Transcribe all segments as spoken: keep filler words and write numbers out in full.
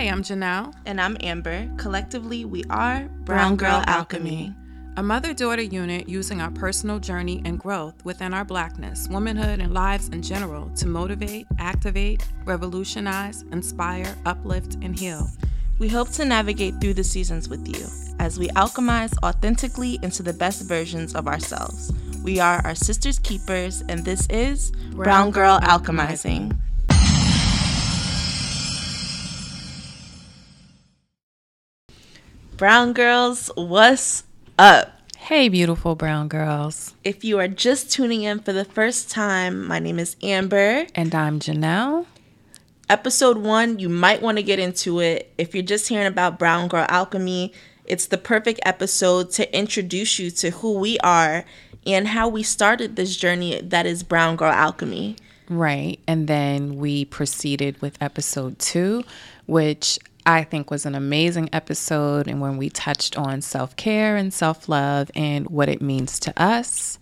Hey, I'm Janelle. And I'm Amber. Collectively, we are Brown Girl Alchemy, a mother-daughter unit using our personal journey and growth within our Blackness, womanhood, and lives in general to motivate, activate, revolutionize, inspire, uplift, and heal. We hope to navigate through the seasons with you as we alchemize authentically into the best versions of ourselves. We are our sister's keepers, and this is Brown Girl Alchemizing. Brown girls, what's up? Hey, beautiful brown girls. If you are just tuning in for the first time, my name is Amber. And I'm Janelle. Episode one, you might want to get into it. If you're just hearing about Brown Girl Alchemy, it's the perfect episode to introduce you to who we are and how we started this journey that is Brown Girl Alchemy. Right. And then we proceeded with episode two, which I think was an amazing episode, and when we touched on self-care and self-love and what it means to us.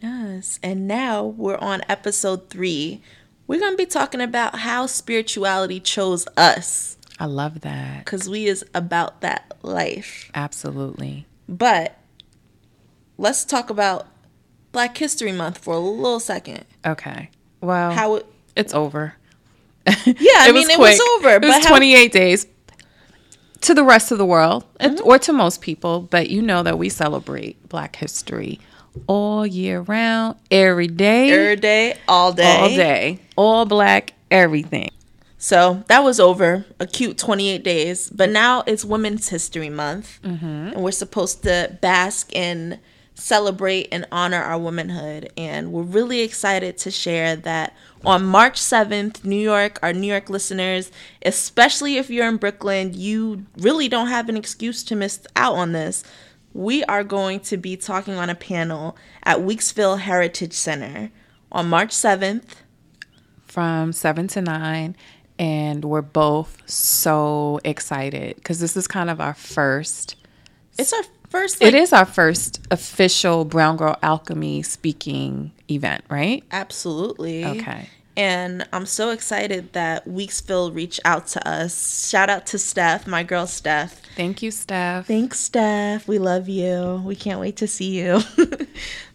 Yes, and now we're on episode three. We're going to be talking about how spirituality chose us. I love that. Because we is about that life. Absolutely. But let's talk about Black History Month for a little second. Okay. Well, how it- it's over. Yeah, I mean, it was over. It was twenty-eight days to the rest of the world, mm-hmm. or to most people, but you know that we celebrate Black history all year round, every day. Every day, all day. All day. All Black, everything. So that was over, a cute twenty-eight days, but now it's Women's History Month, mm-hmm. and we're supposed to bask in, celebrate, and honor our womanhood, and we're really excited to share that on March seventh, New York, our New York listeners, especially if you're in Brooklyn, you really don't have an excuse to miss out on this. We are going to be talking on a panel at Weeksville Heritage Center on March seventh from seven to nine, and we're both so excited because this is kind of our first it's our First, like, it is our first official Brown Girl Alchemy speaking event, right? Absolutely. Okay. And I'm so excited that Weeksville reached out to us. Shout out to Steph, my girl Steph. Thank you, Steph. Thanks, Steph. We love you. We can't wait to see you.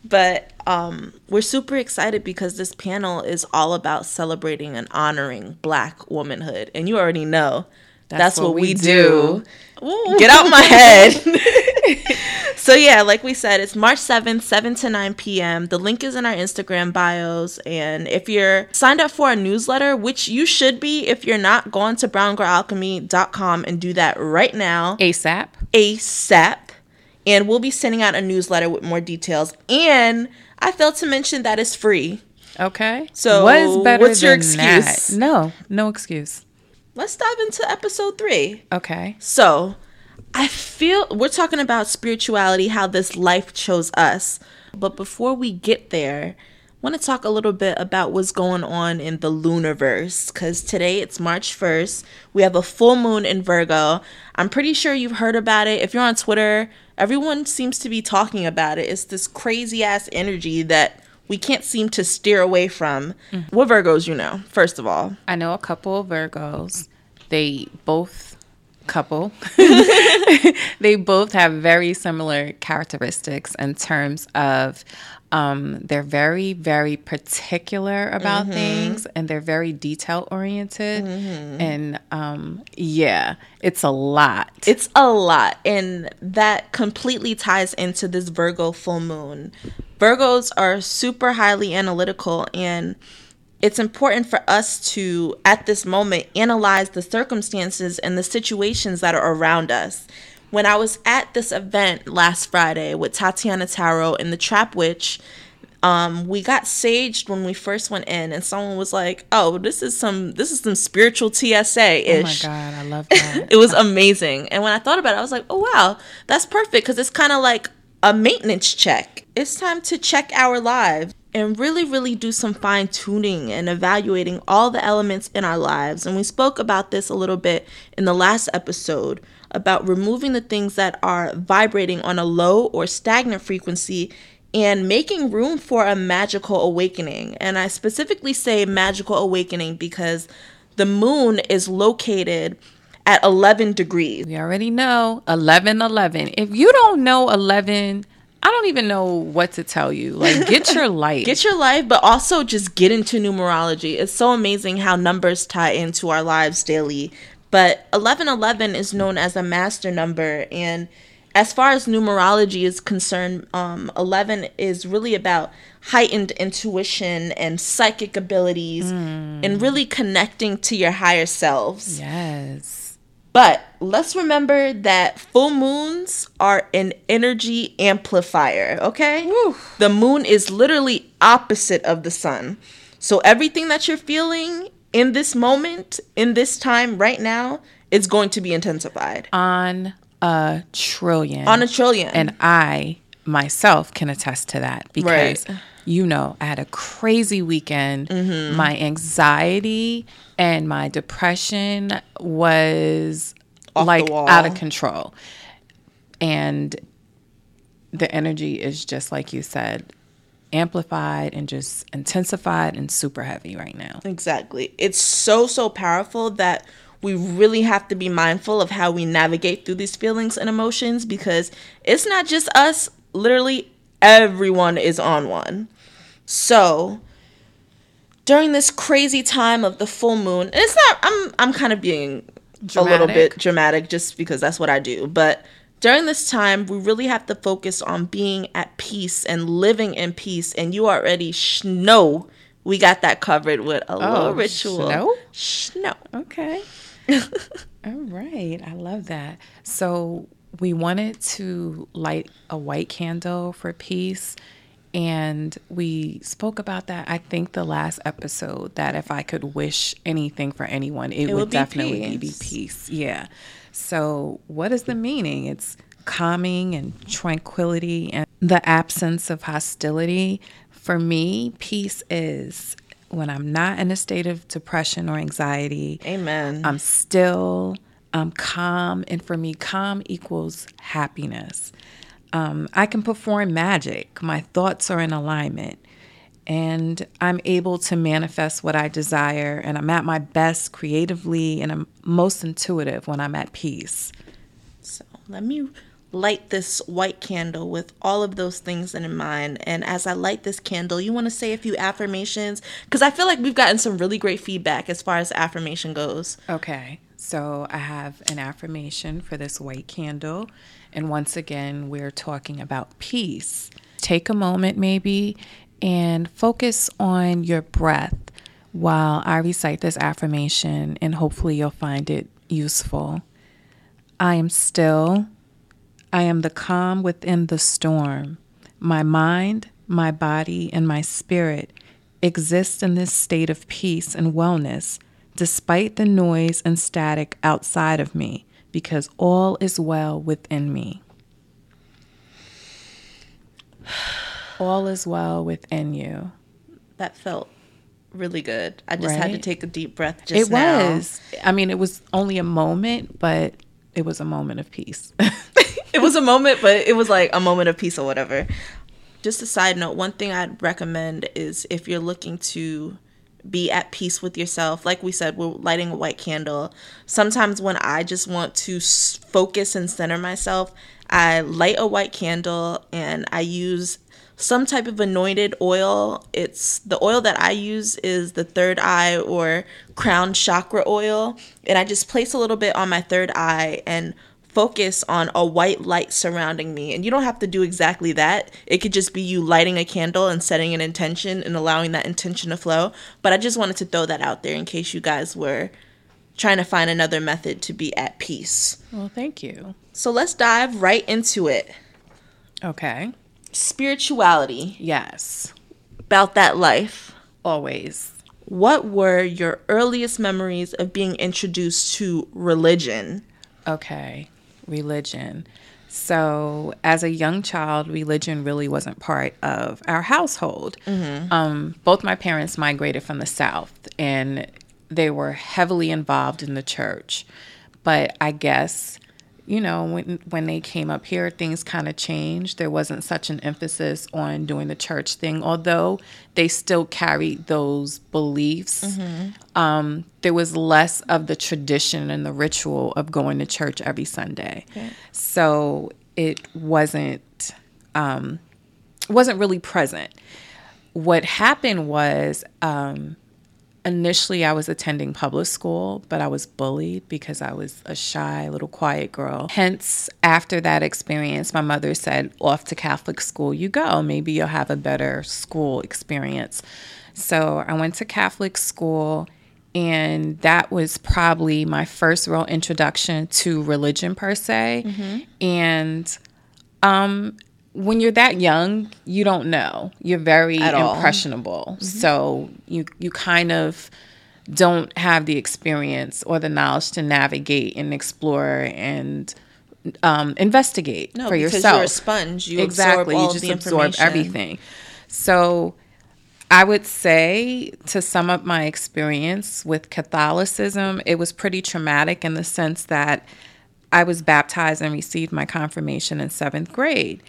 But um, we're super excited because this panel is all about celebrating and honoring Black womanhood. And you already know. That's, That's what, what we, we do. do. Get out my head. So, yeah, like we said, it's March seventh, seven to nine p.m. The link is in our Instagram bios. And if you're signed up for our newsletter, which you should be, if you're not, go on to brown girl alchemy dot com and do that right now. ASAP. ASAP. And we'll be sending out a newsletter with more details. And I failed to mention that it's free. Okay. So, what is better what's your excuse? That? No, no excuse. Let's dive into episode three. Okay. So, I feel we're talking about spirituality, how this life chose us. But before we get there, I want to talk a little bit about what's going on in the Lunarverse. Because today it's March first. We have a full moon in Virgo. I'm pretty sure you've heard about it. If you're on Twitter, everyone seems to be talking about it. It's this crazy-ass energy that we can't seem to steer away from. Mm. What Virgos you know, first of all? I know a couple of Virgos. They both couple. They both have very similar characteristics in terms of um, they're very, very particular about mm-hmm. things, and they're very detail-oriented. Mm-hmm. And um, yeah, it's a lot. It's a lot. And that completely ties into this Virgo full moon. Virgos are super highly analytical, and it's important for us to, at this moment, analyze the circumstances and the situations that are around us. When I was at this event last Friday with Tatiana Taro and the Trap Witch, um, we got saged when we first went in, and someone was like, oh, this is some this is some spiritual T S A-ish. Oh, my God. I love that. It was amazing. And when I thought about it, I was like, oh, wow, that's perfect, because it's kind of like a maintenance check. It's time to check our lives and really, really do some fine tuning and evaluating all the elements in our lives. And we spoke about this a little bit in the last episode about removing the things that are vibrating on a low or stagnant frequency and making room for a magical awakening. And I specifically say magical awakening because the moon is located at eleven degrees. We already know eleven eleven. If you don't know eleven, I don't even know what to tell you. Like, get your life. Get your life, but also just get into numerology. It's so amazing how numbers tie into our lives daily. But eleven eleven is known as a master number. And as far as numerology is concerned, um, eleven is really about heightened intuition and psychic abilities mm. and really connecting to your higher selves. Yes. But let's remember that full moons are an energy amplifier, okay? Woo. The moon is literally opposite of the sun. So everything that you're feeling in this moment, in this time, right now, it's going to be intensified. On a trillion. On a trillion. And I, myself, can attest to that because, right. you know, I had a crazy weekend. Mm-hmm. My anxiety and my depression was off like out of control. And the energy is just like you said, amplified and just intensified and super heavy right now. Exactly. It's so, so powerful that we really have to be mindful of how we navigate through these feelings and emotions, because it's not just us. Literally everyone is on one. So during this crazy time of the full moon, and it's not, I'm I'm kind of being dramatic. a little bit dramatic just because that's what I do. But during this time, we really have to focus on being at peace and living in peace. And you already know we got that covered with a oh, little ritual. Snow? Snow. Okay. All right. I love that. So we wanted to light a white candle for peace. And we spoke about that, I think, the last episode, that if I could wish anything for anyone, it, it would, would be definitely peace. be peace. Yeah. So what is the meaning? It's calming and tranquility and the absence of hostility. For me, peace is when I'm not in a state of depression or anxiety. Amen. I'm still, I'm calm. And for me, calm equals happiness. Um, I can perform magic. My thoughts are in alignment. And I'm able to manifest what I desire. And I'm at my best creatively. And I'm most intuitive when I'm at peace. So let me light this white candle with all of those things in mind. And as I light this candle, you want to say a few affirmations? Because I feel like we've gotten some really great feedback as far as affirmation goes. Okay. So I have an affirmation for this white candle. And once again, we're talking about peace. Take a moment maybe and focus on your breath while I recite this affirmation, and hopefully you'll find it useful. I am still. I am the calm within the storm. My mind, my body, and my spirit exist in this state of peace and wellness, despite the noise and static outside of me, because all is well within me. All is well within you. That felt really good. I just right? had to take a deep breath just it now. It was. I mean, it was only a moment, but it was a moment of peace. It was a moment, but it was like a moment of peace or whatever. Just a side note, one thing I'd recommend is if you're looking to be at peace with yourself, like we said, we're lighting a white candle. Sometimes when I just want to focus and center myself, I light a white candle and I use some type of anointed oil. It's the oil that I use is the third eye or crown chakra oil. And I just place a little bit on my third eye and focus on a white light surrounding me. And you don't have to do exactly that. It could just be you lighting a candle and setting an intention and allowing that intention to flow. But I just wanted to throw that out there in case you guys were trying to find another method to be at peace. Well, thank you. So let's dive right into it. Okay. Spirituality. Yes. About that life. Always. What were your earliest memories of being introduced to religion? Okay. Religion. So as a young child, religion really wasn't part of our household. Mm-hmm. Um, both my parents migrated from the South and they were heavily involved in the church. But I guess you know, when when they came up here, things kind of changed. There wasn't such an emphasis on doing the church thing, although they still carried those beliefs. Mm-hmm. Um, there was less of the tradition and the ritual of going to church every Sunday. Okay. So it wasn't um, wasn't really present. What happened was... Um, Initially, I was attending public school, but I was bullied because I was a shy, little quiet girl. Hence, after that experience, my mother said, off to Catholic school you go. Maybe you'll have a better school experience. So I went to Catholic school, and that was probably my first real introduction to religion per se. Mm-hmm. And um, when you're that young, you don't know. You're very impressionable. Mm-hmm. So you you kind of don't have the experience or the knowledge to navigate and explore and um, investigate no, for yourself. No, because you're a sponge. You exactly. absorb all you just the absorb everything. So I would say, to sum up my experience with Catholicism, it was pretty traumatic in the sense that I was baptized and received my confirmation in seventh grade.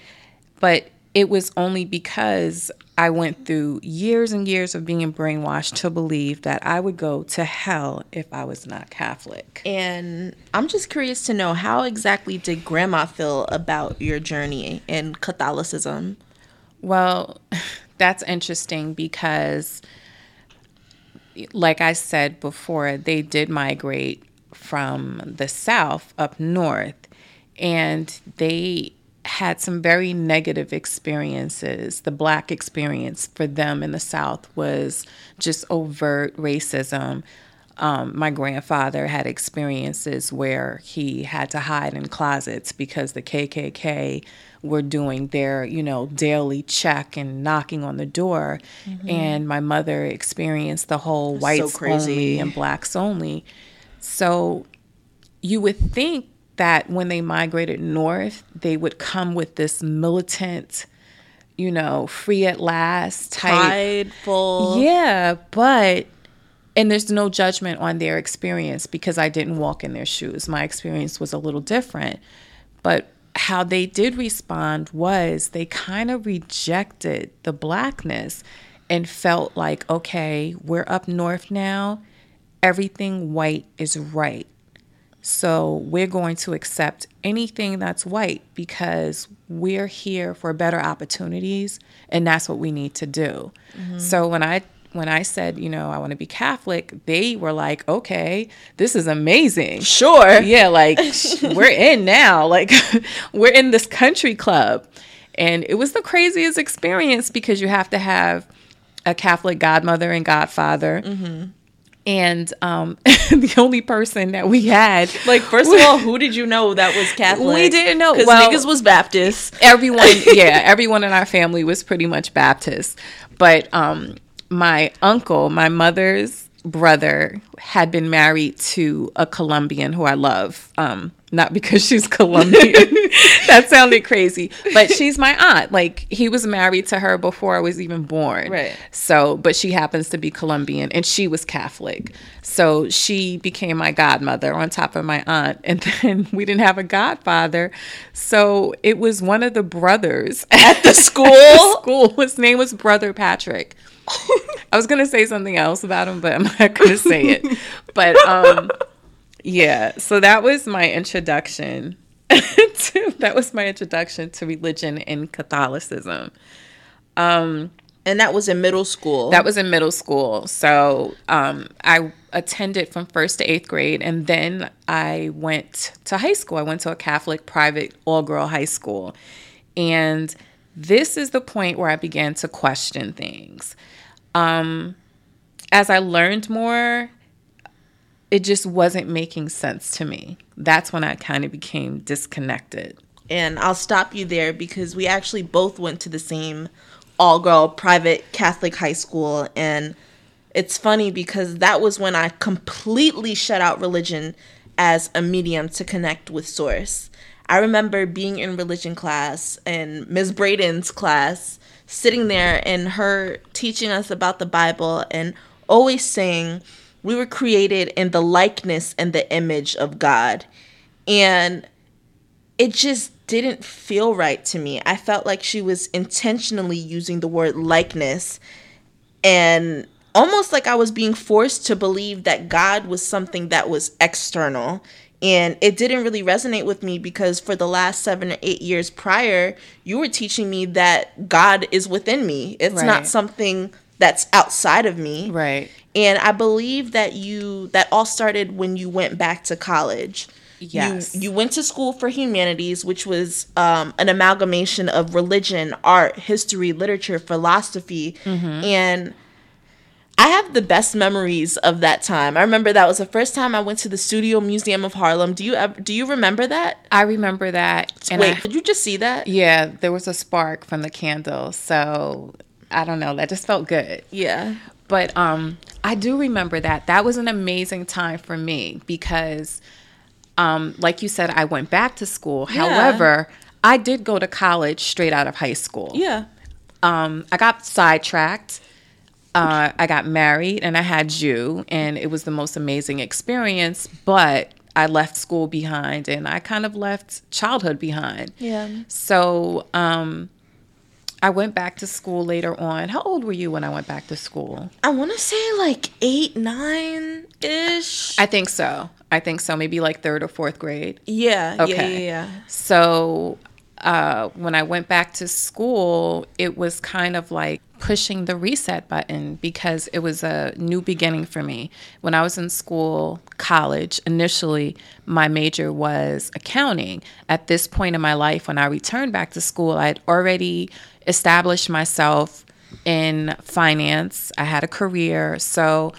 But it was only because I went through years and years of being brainwashed to believe that I would go to hell if I was not Catholic. And I'm just curious to know, how exactly did Grandma feel about your journey in Catholicism? Well, that's interesting because, like I said before, they did migrate from the South up north, and they had some very negative experiences. The Black experience for them in the South was just overt racism. Um, my grandfather had experiences where he had to hide in closets because the K K K were doing their, you know, daily check and knocking on the door. Mm-hmm. And my mother experienced the whole whites so crazy. Only and blacks only. So you would think that when they migrated north, they would come with this militant, you know, free at last type. Prideful. Yeah, but, and there's no judgment on their experience because I didn't walk in their shoes. My experience was a little different. But how they did respond was they kind of rejected the Blackness and felt like, okay, we're up north now. Everything white is right. So we're going to accept anything that's white because we're here for better opportunities, and that's what we need to do. Mm-hmm. So when I when I said, you know, I want to be Catholic, they were like, okay, this is amazing. Sure. Yeah, like, we're in now. Like, we're in this country club. And it was the craziest experience because you have to have a Catholic godmother and godfather. Mm-hmm. And um, the only person that we had... Like, first of all, who did you know that was Catholic? We didn't know. Because well, niggas was Baptist. Everyone, yeah, everyone in our family was pretty much Baptist. But um, my uncle, my mother's brother, had been married to a Colombian who I love. Um, not because she's Colombian. That sounded crazy. But she's my aunt. Like, he was married to her before I was even born. Right. So, but she happens to be Colombian, and she was Catholic. So she became my godmother on top of my aunt. And then we didn't have a godfather. So it was one of the brothers at the school. At the school. His name was Brother Patrick. I was going to say something else about him, but I'm not going to say it. But, um, yeah, so that was my introduction. to, that was my introduction to religion and Catholicism. Um, and that was in middle school. That was in middle school. So um, I attended from first to eighth grade, and then I went to high school. I went to a Catholic private all-girl high school. And this is the point where I began to question things. Um, as I learned more, it just wasn't making sense to me. That's when I kind of became disconnected. And I'll stop you there because we actually both went to the same all-girl private Catholic high school. And it's funny because that was when I completely shut out religion as a medium to connect with Source. I remember being in religion class and Miz Braden's class, sitting there and her teaching us about the Bible and always saying, we were created in the likeness and the image of God. And it just didn't feel right to me. I felt like she was intentionally using the word likeness, and almost like I was being forced to believe that God was something that was external. And it didn't really resonate with me, because for the last seven or eight years prior, you were teaching me that God is within me. It's right. not something that's outside of me. Right. And I believe that you that all started when you went back to college. Yes. You, you went to school for humanities, which was um, an amalgamation of religion, art, history, literature, philosophy. Mm-hmm. And I have the best memories of that time. I remember that was the first time I went to the Studio Museum of Harlem. Do you ever, do you remember that? I remember that. And Wait, I, did you just see that? Yeah, there was a spark from the candle. So, I don't know. That just felt good. Yeah. But um, I do remember that. That was an amazing time for me because, um, like you said, I went back to school. Yeah. However, I did go to college straight out of high school. Yeah. Um, I got sidetracked. Uh, I got married and I had you, and it was the most amazing experience, but I left school behind and I kind of left childhood behind. Yeah. So um, I went back to school later on. How old were you when I went back to school? I want to say like eight, nine-ish. I think so. I think so. Maybe like third or fourth grade. Yeah. Okay. Yeah, yeah, yeah. So uh, when I went back to school, it was kind of like pushing the reset button, because it was a new beginning for me. When I was in school, college, initially my major was accounting. At this point in my life, when I returned back to school, I had already established myself in finance. I had a career. So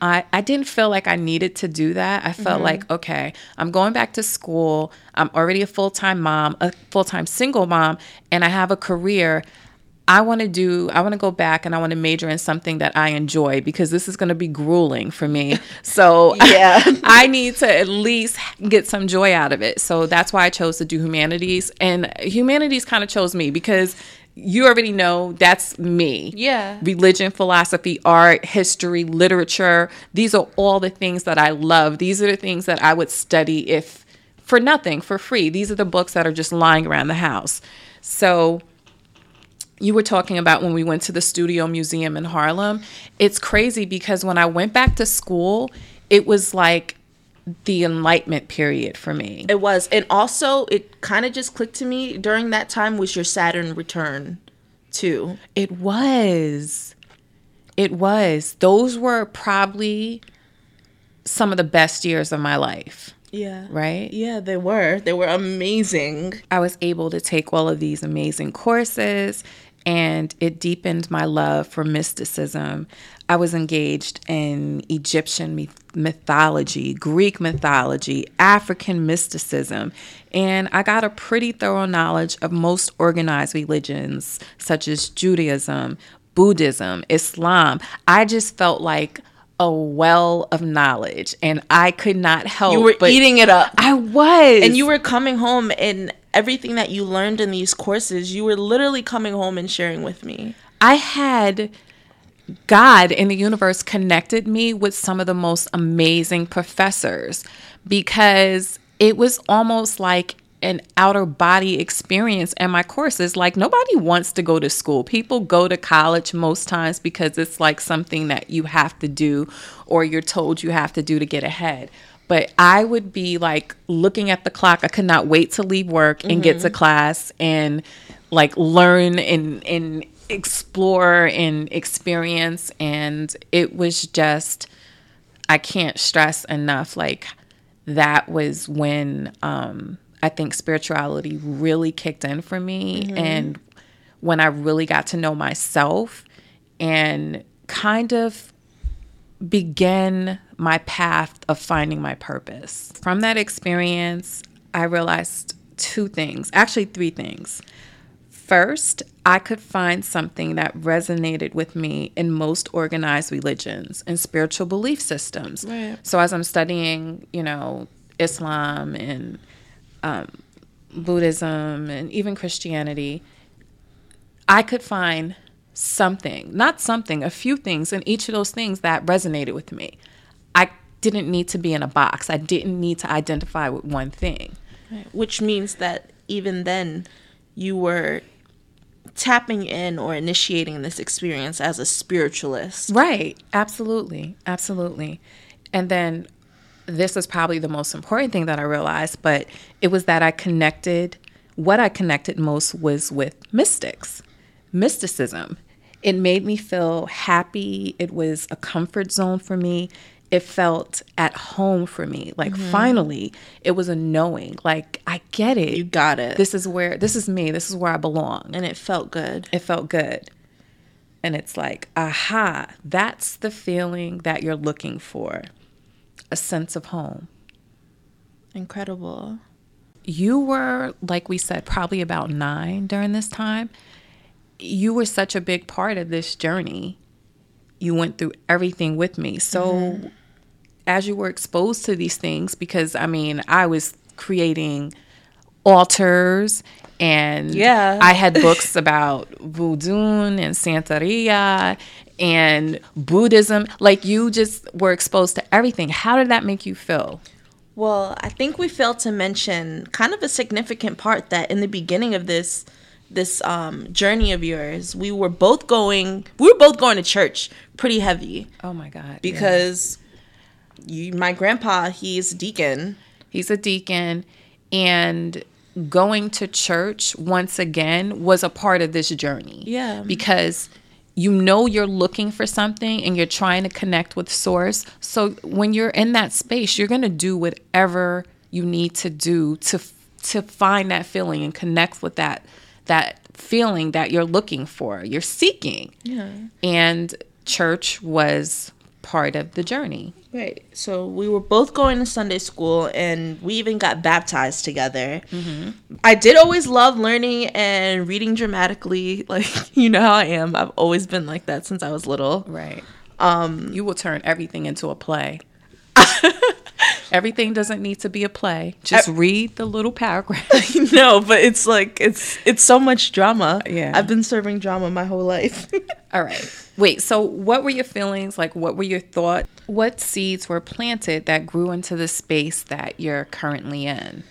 I, I didn't feel like I needed to do that. I felt mm-hmm. like, okay, I'm going back to school. I'm already a full-time mom, a full-time single mom, and I have a career. I want to do, I want to go back and I want to major in something that I enjoy, because this is going to be grueling for me. So yeah, I need to at least get some joy out of it. So that's why I chose to do humanities, and humanities kind of chose me because you already know that's me. Yeah. Religion, philosophy, art, history, literature. These are all the things that I love. These are the things that I would study if for nothing, for free. These are the books that are just lying around the house. So you were talking about when we went to the Studio Museum in Harlem. It's crazy because when I went back to school, it was like the enlightenment period for me. It was. And also, it kind of just clicked to me during that time was your Saturn return, too. It was. It was. Those were probably some of the best years of my life. Yeah. Right? Yeah, they were. They were amazing. I was able to take all of these amazing courses, and it deepened my love for mysticism. I was engaged in Egyptian myth- mythology, Greek mythology, African mysticism, and I got a pretty thorough knowledge of most organized religions, such as Judaism, Buddhism, Islam. I just felt like a well of knowledge, and I could not help. You were but eating it up. I was. And you were coming home, and everything that you learned in these courses, you were literally coming home and sharing with me. I had God in the universe connected me with some of the most amazing professors, because it was almost like an outer body experience in my courses. Like, nobody wants to go to school. People go to college most times because it's like something that you have to do, or you're told you have to do to get ahead. But I would be like looking at the clock. I could not wait to leave work and mm-hmm. get to class and like learn and, and explore and experience. And it was just, I can't stress enough. Like, that was when, um, I think spirituality really kicked in for me. Mm-hmm. And when I really got to know myself and kind of began my path of finding my purpose. From that experience, I realized two things, actually three things. First, I could find something that resonated with me in most organized religions and spiritual belief systems. Right. So as I'm studying, you know, Islam and Um, Buddhism and even Christianity, I could find something, not something, a few things in each of those things that resonated with me. I didn't need to be in a box. I didn't need to identify with one thing. Right. Which means that even then you were tapping in or initiating this experience as a spiritualist. Right. Absolutely. Absolutely. And then this is probably the most important thing that I realized, but it was that I connected, what I connected most was with mystics, mysticism. It made me feel happy. It was a comfort zone for me. It felt at home for me. Like, mm-hmm. finally, it was a knowing. Like, I get it. You got it. This is where, this is me. This is where I belong. And it felt good. It felt good. And it's like, aha, that's the feeling that you're looking for. A sense of home. Incredible. You were, like we said, probably about nine during this time. You were such a big part of this journey. You went through everything with me. So mm-hmm. as you were exposed to these things, because, I mean, I was creating altars and yeah. I had books about voodoo and Santeria and Buddhism. Like, you just were exposed to everything. How did that make you feel? Well, I think we failed to mention kind of a significant part that in the beginning of this this um, journey of yours, we were both going, we were both going to church pretty heavy. Oh my God. Because yeah. you, my grandpa, he's a deacon. He's a deacon. And going to church once again was a part of this journey. Yeah. Because you know you're looking for something and you're trying to connect with source. So when you're in that space, you're going to do whatever you need to do to to find that feeling and connect with that that feeling that you're looking for, you're seeking. Yeah. And church was part of the journey. Right. So we were both going to Sunday school and we even got baptized together. Mm-hmm. I did always love learning and reading dramatically. Like, you know how I am. I've always been like that since I was little. Right. Um, you will turn everything into a play. Everything doesn't need to be a play. Just I, read the little paragraph. No, but it's like, it's it's so much drama. Yeah. I've been serving drama my whole life. All right. Wait, so what were your feelings? Like, what were your thoughts? What seeds were planted that grew into the space that you're currently in?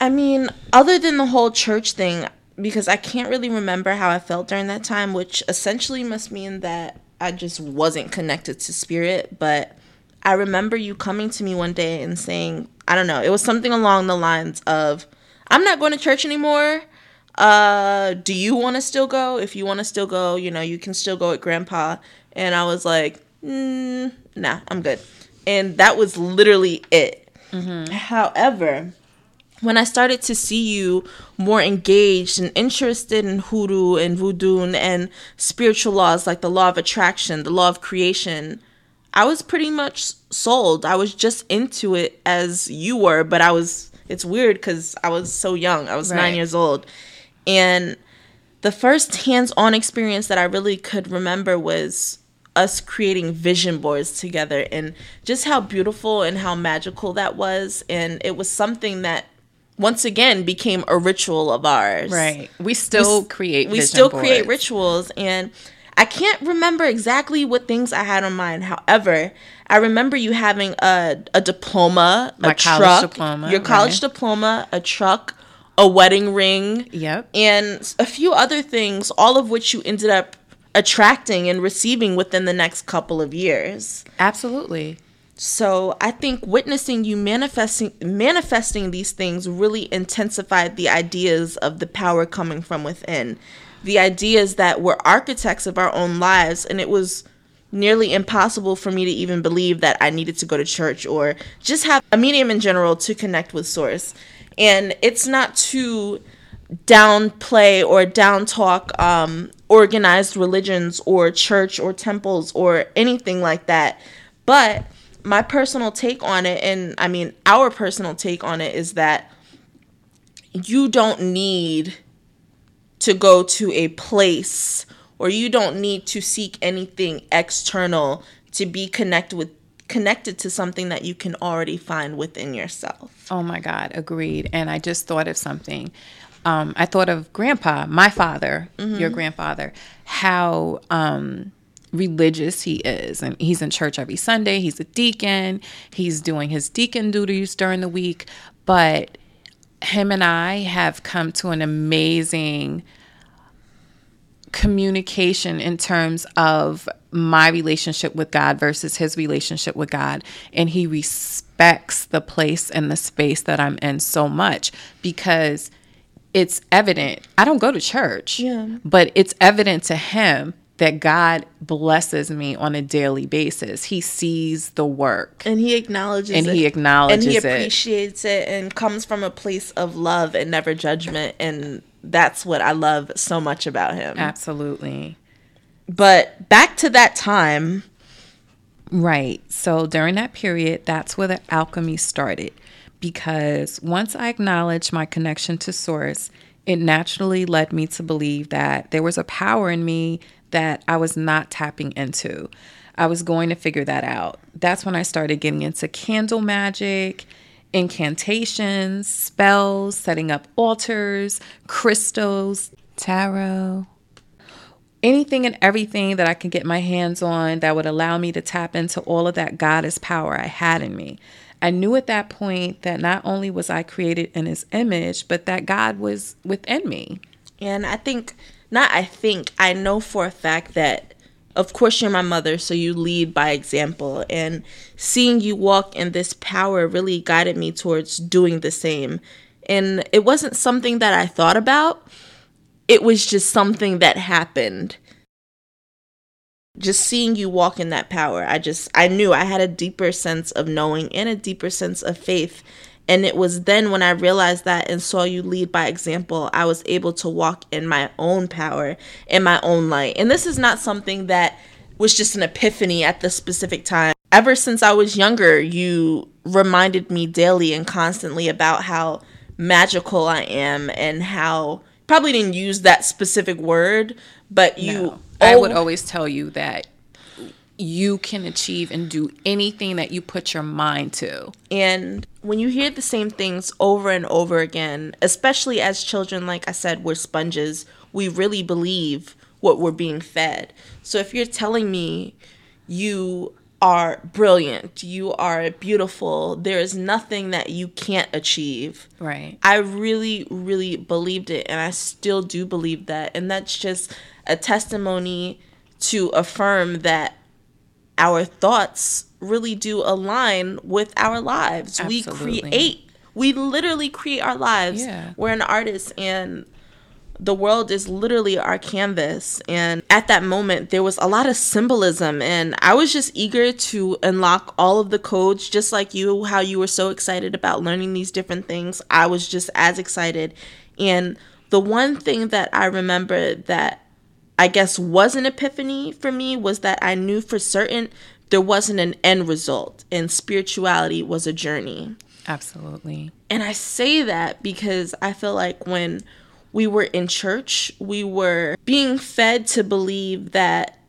I mean, other than the whole church thing, because I can't really remember how I felt during that time, which essentially must mean that I just wasn't connected to spirit, but I remember you coming to me one day and saying, I don't know, it was something along the lines of, I'm not going to church anymore. Uh, do you want to still go? If you want to still go, you know, you can still go at grandpa. And I was like, mm, nah, I'm good. And that was literally it. Mm-hmm. However, when I started to see you more engaged and interested in hoodoo and voodoo and spiritual laws like the law of attraction, the law of creation, I was pretty much sold. I was just into it as you were, but I was, it's weird because I was so young. I was right. nine years old. And the first hands-on experience that I really could remember was us creating vision boards together and just how beautiful and how magical that was. And it was something that once again became a ritual of ours. Right. We still we, create We vision still boards. create rituals and I can't remember exactly what things I had on mind. However, I remember you having a a diploma, My a college truck, diploma, your college right. diploma, a truck, a wedding ring, yep, and a few other things, all of which you ended up attracting and receiving within the next couple of years. Absolutely. So I think witnessing you manifesting manifesting these things really intensified the ideas of the power coming from within. The idea is that we're architects of our own lives, and it was nearly impossible for me to even believe that I needed to go to church or just have a medium in general to connect with source. And it's not to downplay or down talk um, organized religions or church or temples or anything like that. But my personal take on it, and I mean our personal take on it, is that you don't need to go to a place, or you don't need to seek anything external to be connected with connected to something that you can already find within yourself. Oh my God, agreed. And I just thought of something. Um, I thought of Grandpa, my father, mm-hmm. your grandfather, how um, religious he is, and he's in church every Sunday. He's a deacon. He's doing his deacon duties during the week, but him and I have come to an amazing communication in terms of my relationship with God versus his relationship with God. And he respects the place and the space that I'm in so much, because it's evident. I don't go to church, yeah. but it's evident to him that God blesses me on a daily basis. He sees the work. And he acknowledges it. And he acknowledges it. And he appreciates it, and comes from a place of love and never judgment. And that's what I love so much about him. Absolutely. But back to that time. Right. So during that period, that's where the alchemy started. Because once I acknowledged my connection to Source, it naturally led me to believe that there was a power in me that I was not tapping into. I was going to figure that out. That's when I started getting into candle magic, incantations, spells, setting up altars, crystals, tarot, anything and everything that I could get my hands on that would allow me to tap into all of that goddess power I had in me. I knew at that point that not only was I created in his image, but that God was within me. And I think... Not I think, I know for a fact that, of course, you're my mother, so you lead by example. And seeing you walk in this power really guided me towards doing the same. And it wasn't something that I thought about. It was just something that happened. Just seeing you walk in that power, I just, I knew I had a deeper sense of knowing and a deeper sense of faith. And it was then when I realized that and saw you lead by example, I was able to walk in my own power, in my own light. And this is not something that was just an epiphany at this specific time. Ever since I was younger, you reminded me daily and constantly about how magical I am, and how, probably didn't use that specific word, but you... No. I would always tell you that you can achieve and do anything that you put your mind to. And when you hear the same things over and over again, especially as children, like I said, we're sponges. We really believe what we're being fed. So if you're telling me you are brilliant, you are beautiful, there is nothing that you can't achieve. Right. I really, really believed it, and I still do believe that. And that's just a testimony to affirm that our thoughts really do align with our lives. Absolutely. We create, we literally create our lives. Yeah. We're an artist, and the world is literally our canvas. And at that moment, there was a lot of symbolism, and I was just eager to unlock all of the codes, just like you, how you were so excited about learning these different things. I was just as excited. And the one thing that I remember that I guess was an epiphany for me was that I knew for certain there wasn't an end result, and spirituality was a journey. Absolutely. And I say that because I feel like when we were in church, we were being fed to believe that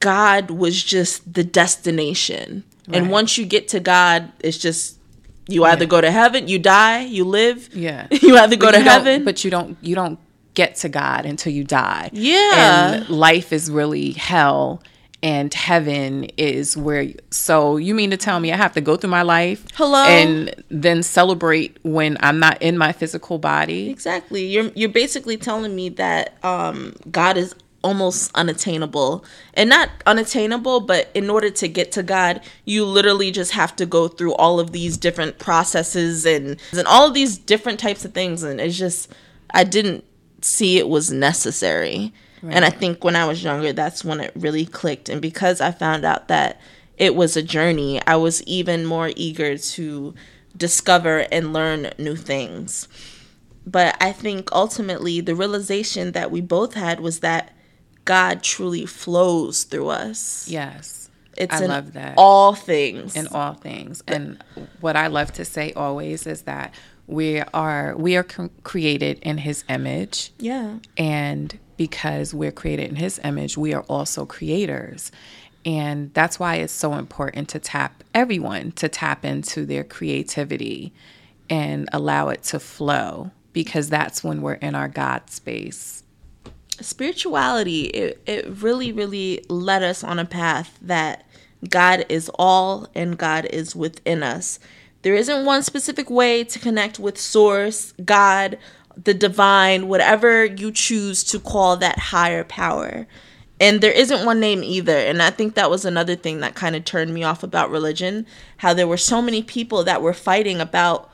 God was just the destination. Right. And once you get to God, it's just... You either yeah. go to heaven, you die, you live. Yeah. You either go but to heaven. But you don't... You don't get to God until you die. Yeah. And life is really hell, and heaven is where you, so you mean to tell me I have to go through my life hello and then celebrate when I'm not in my physical body? Exactly. You're you're basically telling me that um God is almost unattainable. And not unattainable, but in order to get to God, you literally just have to go through all of these different processes and and all of these different types of things, and it's just I didn't see it was necessary. Right. And I think when I was younger, that's when it really clicked. And because I found out that it was a journey, I was even more eager to discover and learn new things. But I think ultimately the realization that we both had was that God truly flows through us. Yes. It's I in love that. all things. In all things. But, and what I love to say always is that We are we are created in his image. Yeah. And because we're created in his image, we are also creators. And that's why it's so important to tap everyone to tap into their creativity and allow it to flow, because that's when we're in our God space. Spirituality, it, it really, really led us on a path that God is all and God is within us. There isn't one specific way to connect with Source, God, the divine, whatever you choose to call that higher power. And there isn't one name either. And I think that was another thing that kind of turned me off about religion, how there were so many people that were fighting about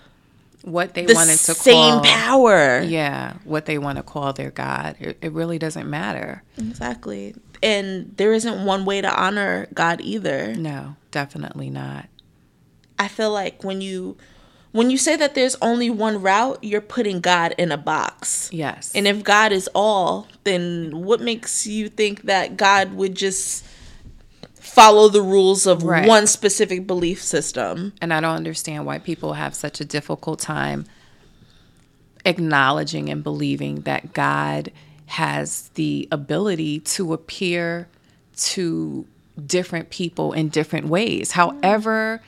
what they the wanted to same call, power. Yeah, what they want to call their God. It, it really doesn't matter. Exactly. And there isn't one way to honor God either. No, definitely not. I feel like when you when you say that there's only one route, you're putting God in a box. Yes. And if God is all, then what makes you think that God would just follow the rules of right. one specific belief system? And I don't understand why people have such a difficult time acknowledging and believing that God has the ability to appear to different people in different ways. However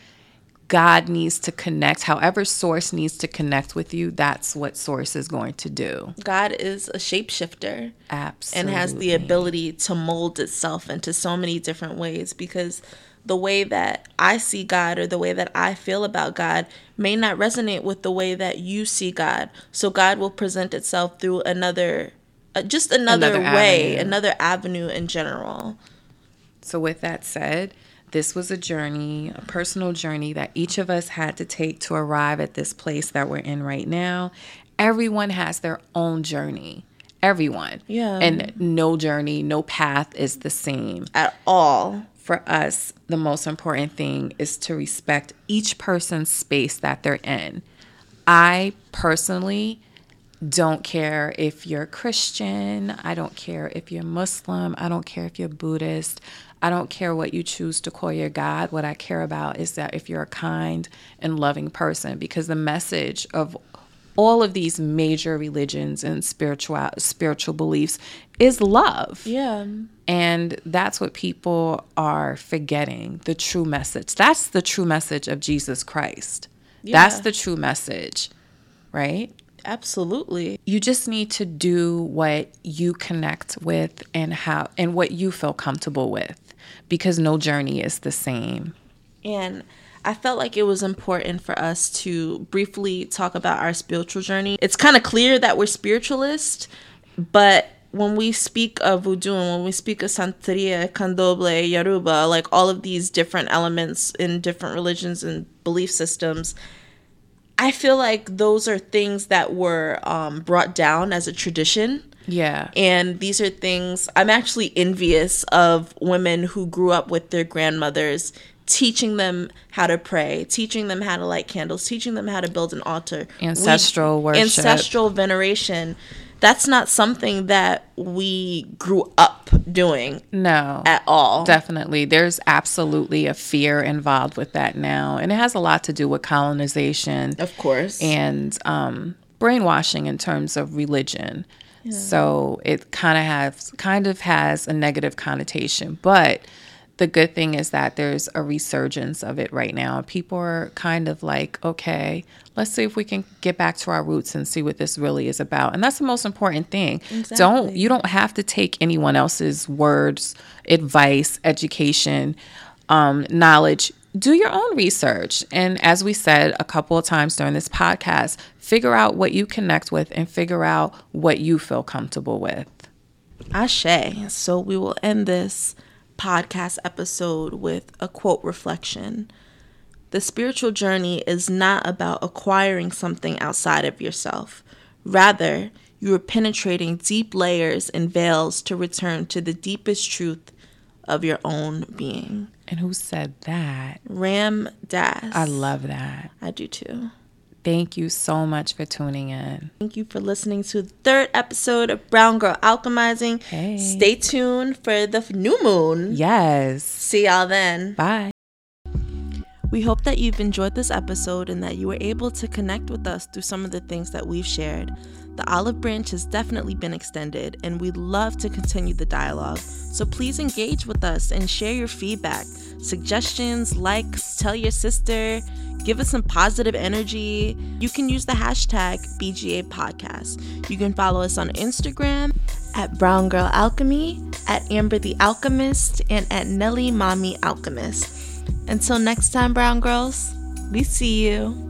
God needs to connect, however Source needs to connect with you, that's what Source is going to do. God is a shapeshifter. Absolutely. And has the ability to mold itself into so many different ways, because the way that I see God or the way that I feel about God may not resonate with the way that you see God. So God will present itself through another, uh, just another, another way, avenue. another avenue in general. So with that said, this was a journey, a personal journey that each of us had to take to arrive at this place that we're in right now. Everyone has their own journey. Everyone. Yeah. And no journey, no path is the same. At all. For us, the most important thing is to respect each person's space that they're in. I personally don't care if you're Christian. I don't care if you're Muslim. I don't care if you're Buddhist. I don't care what you choose to call your God. What I care about is that if you're a kind and loving person, because the message of all of these major religions and spiritual spiritual beliefs is love. Yeah. And that's what people are forgetting, the true message. That's the true message of Jesus Christ. Yeah. That's the true message, right? Absolutely. You just need to do what you connect with and how and what you feel comfortable with, because no journey is the same. And I felt like it was important for us to briefly talk about our spiritual journey. It's kind of clear that we're spiritualists, but when we speak of voodoo, when we speak of Santeria, Candomblé, Yoruba, like all of these different elements in different religions and belief systems, I feel like those are things that were um, brought down as a tradition. Yeah. And these are things I'm actually envious of women who grew up with their grandmothers teaching them how to pray, teaching them how to light candles, teaching them how to build an altar. Ancestral we, worship. Ancestral veneration. That's not something that we grew up doing. No. At all. Definitely. There's absolutely a fear involved with that now. And it has a lot to do with colonization. Of course. And um, brainwashing in terms of religion. Yeah. So it kind of has, kind of has a negative connotation. But the good thing is that there's a resurgence of it right now. People are kind of like, okay, let's see if we can get back to our roots and see what this really is about. And that's the most important thing. Exactly. Don't you don't have to take anyone else's words, advice, education, um, knowledge. Do your own research. And as we said a couple of times during this podcast, figure out what you connect with and figure out what you feel comfortable with. Ashe. So we will end this podcast episode with a quote reflection. The spiritual journey is not about acquiring something outside of yourself. Rather, you are penetrating deep layers and veils to return to the deepest truth of your own being. And who said that? Ram Dass. I love that. I do too. Thank you so much for tuning in. Thank you for listening to the third episode of Brown Girl Alchemizing. Hey. Stay tuned for the new moon. Yes. See y'all then. Bye. We hope that you've enjoyed this episode and that you were able to connect with us through some of the things that we've shared. The olive branch has definitely been extended, and we'd love to continue the dialogue. So please engage with us and share your feedback, suggestions, likes, tell your sister, give us some positive energy. You can use the hashtag B G A Podcast. You can follow us on Instagram at Brown Girl Alchemy, at Amber the Alchemist, and at Nelly Mommy Alchemist. Until next time, Brown Girls. We see you.